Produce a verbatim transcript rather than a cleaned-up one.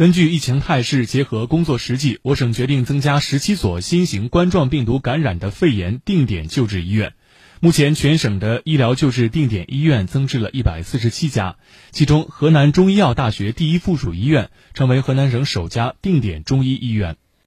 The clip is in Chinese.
根据疫情态势，结合工作实际，我省决定增加十七所新型冠状病毒感染的肺炎定点救治医院。目前全省的医疗救治定点医院增至了一百四十七家，其中河南中医药大学第一附属医院成为河南省首家定点中医医院。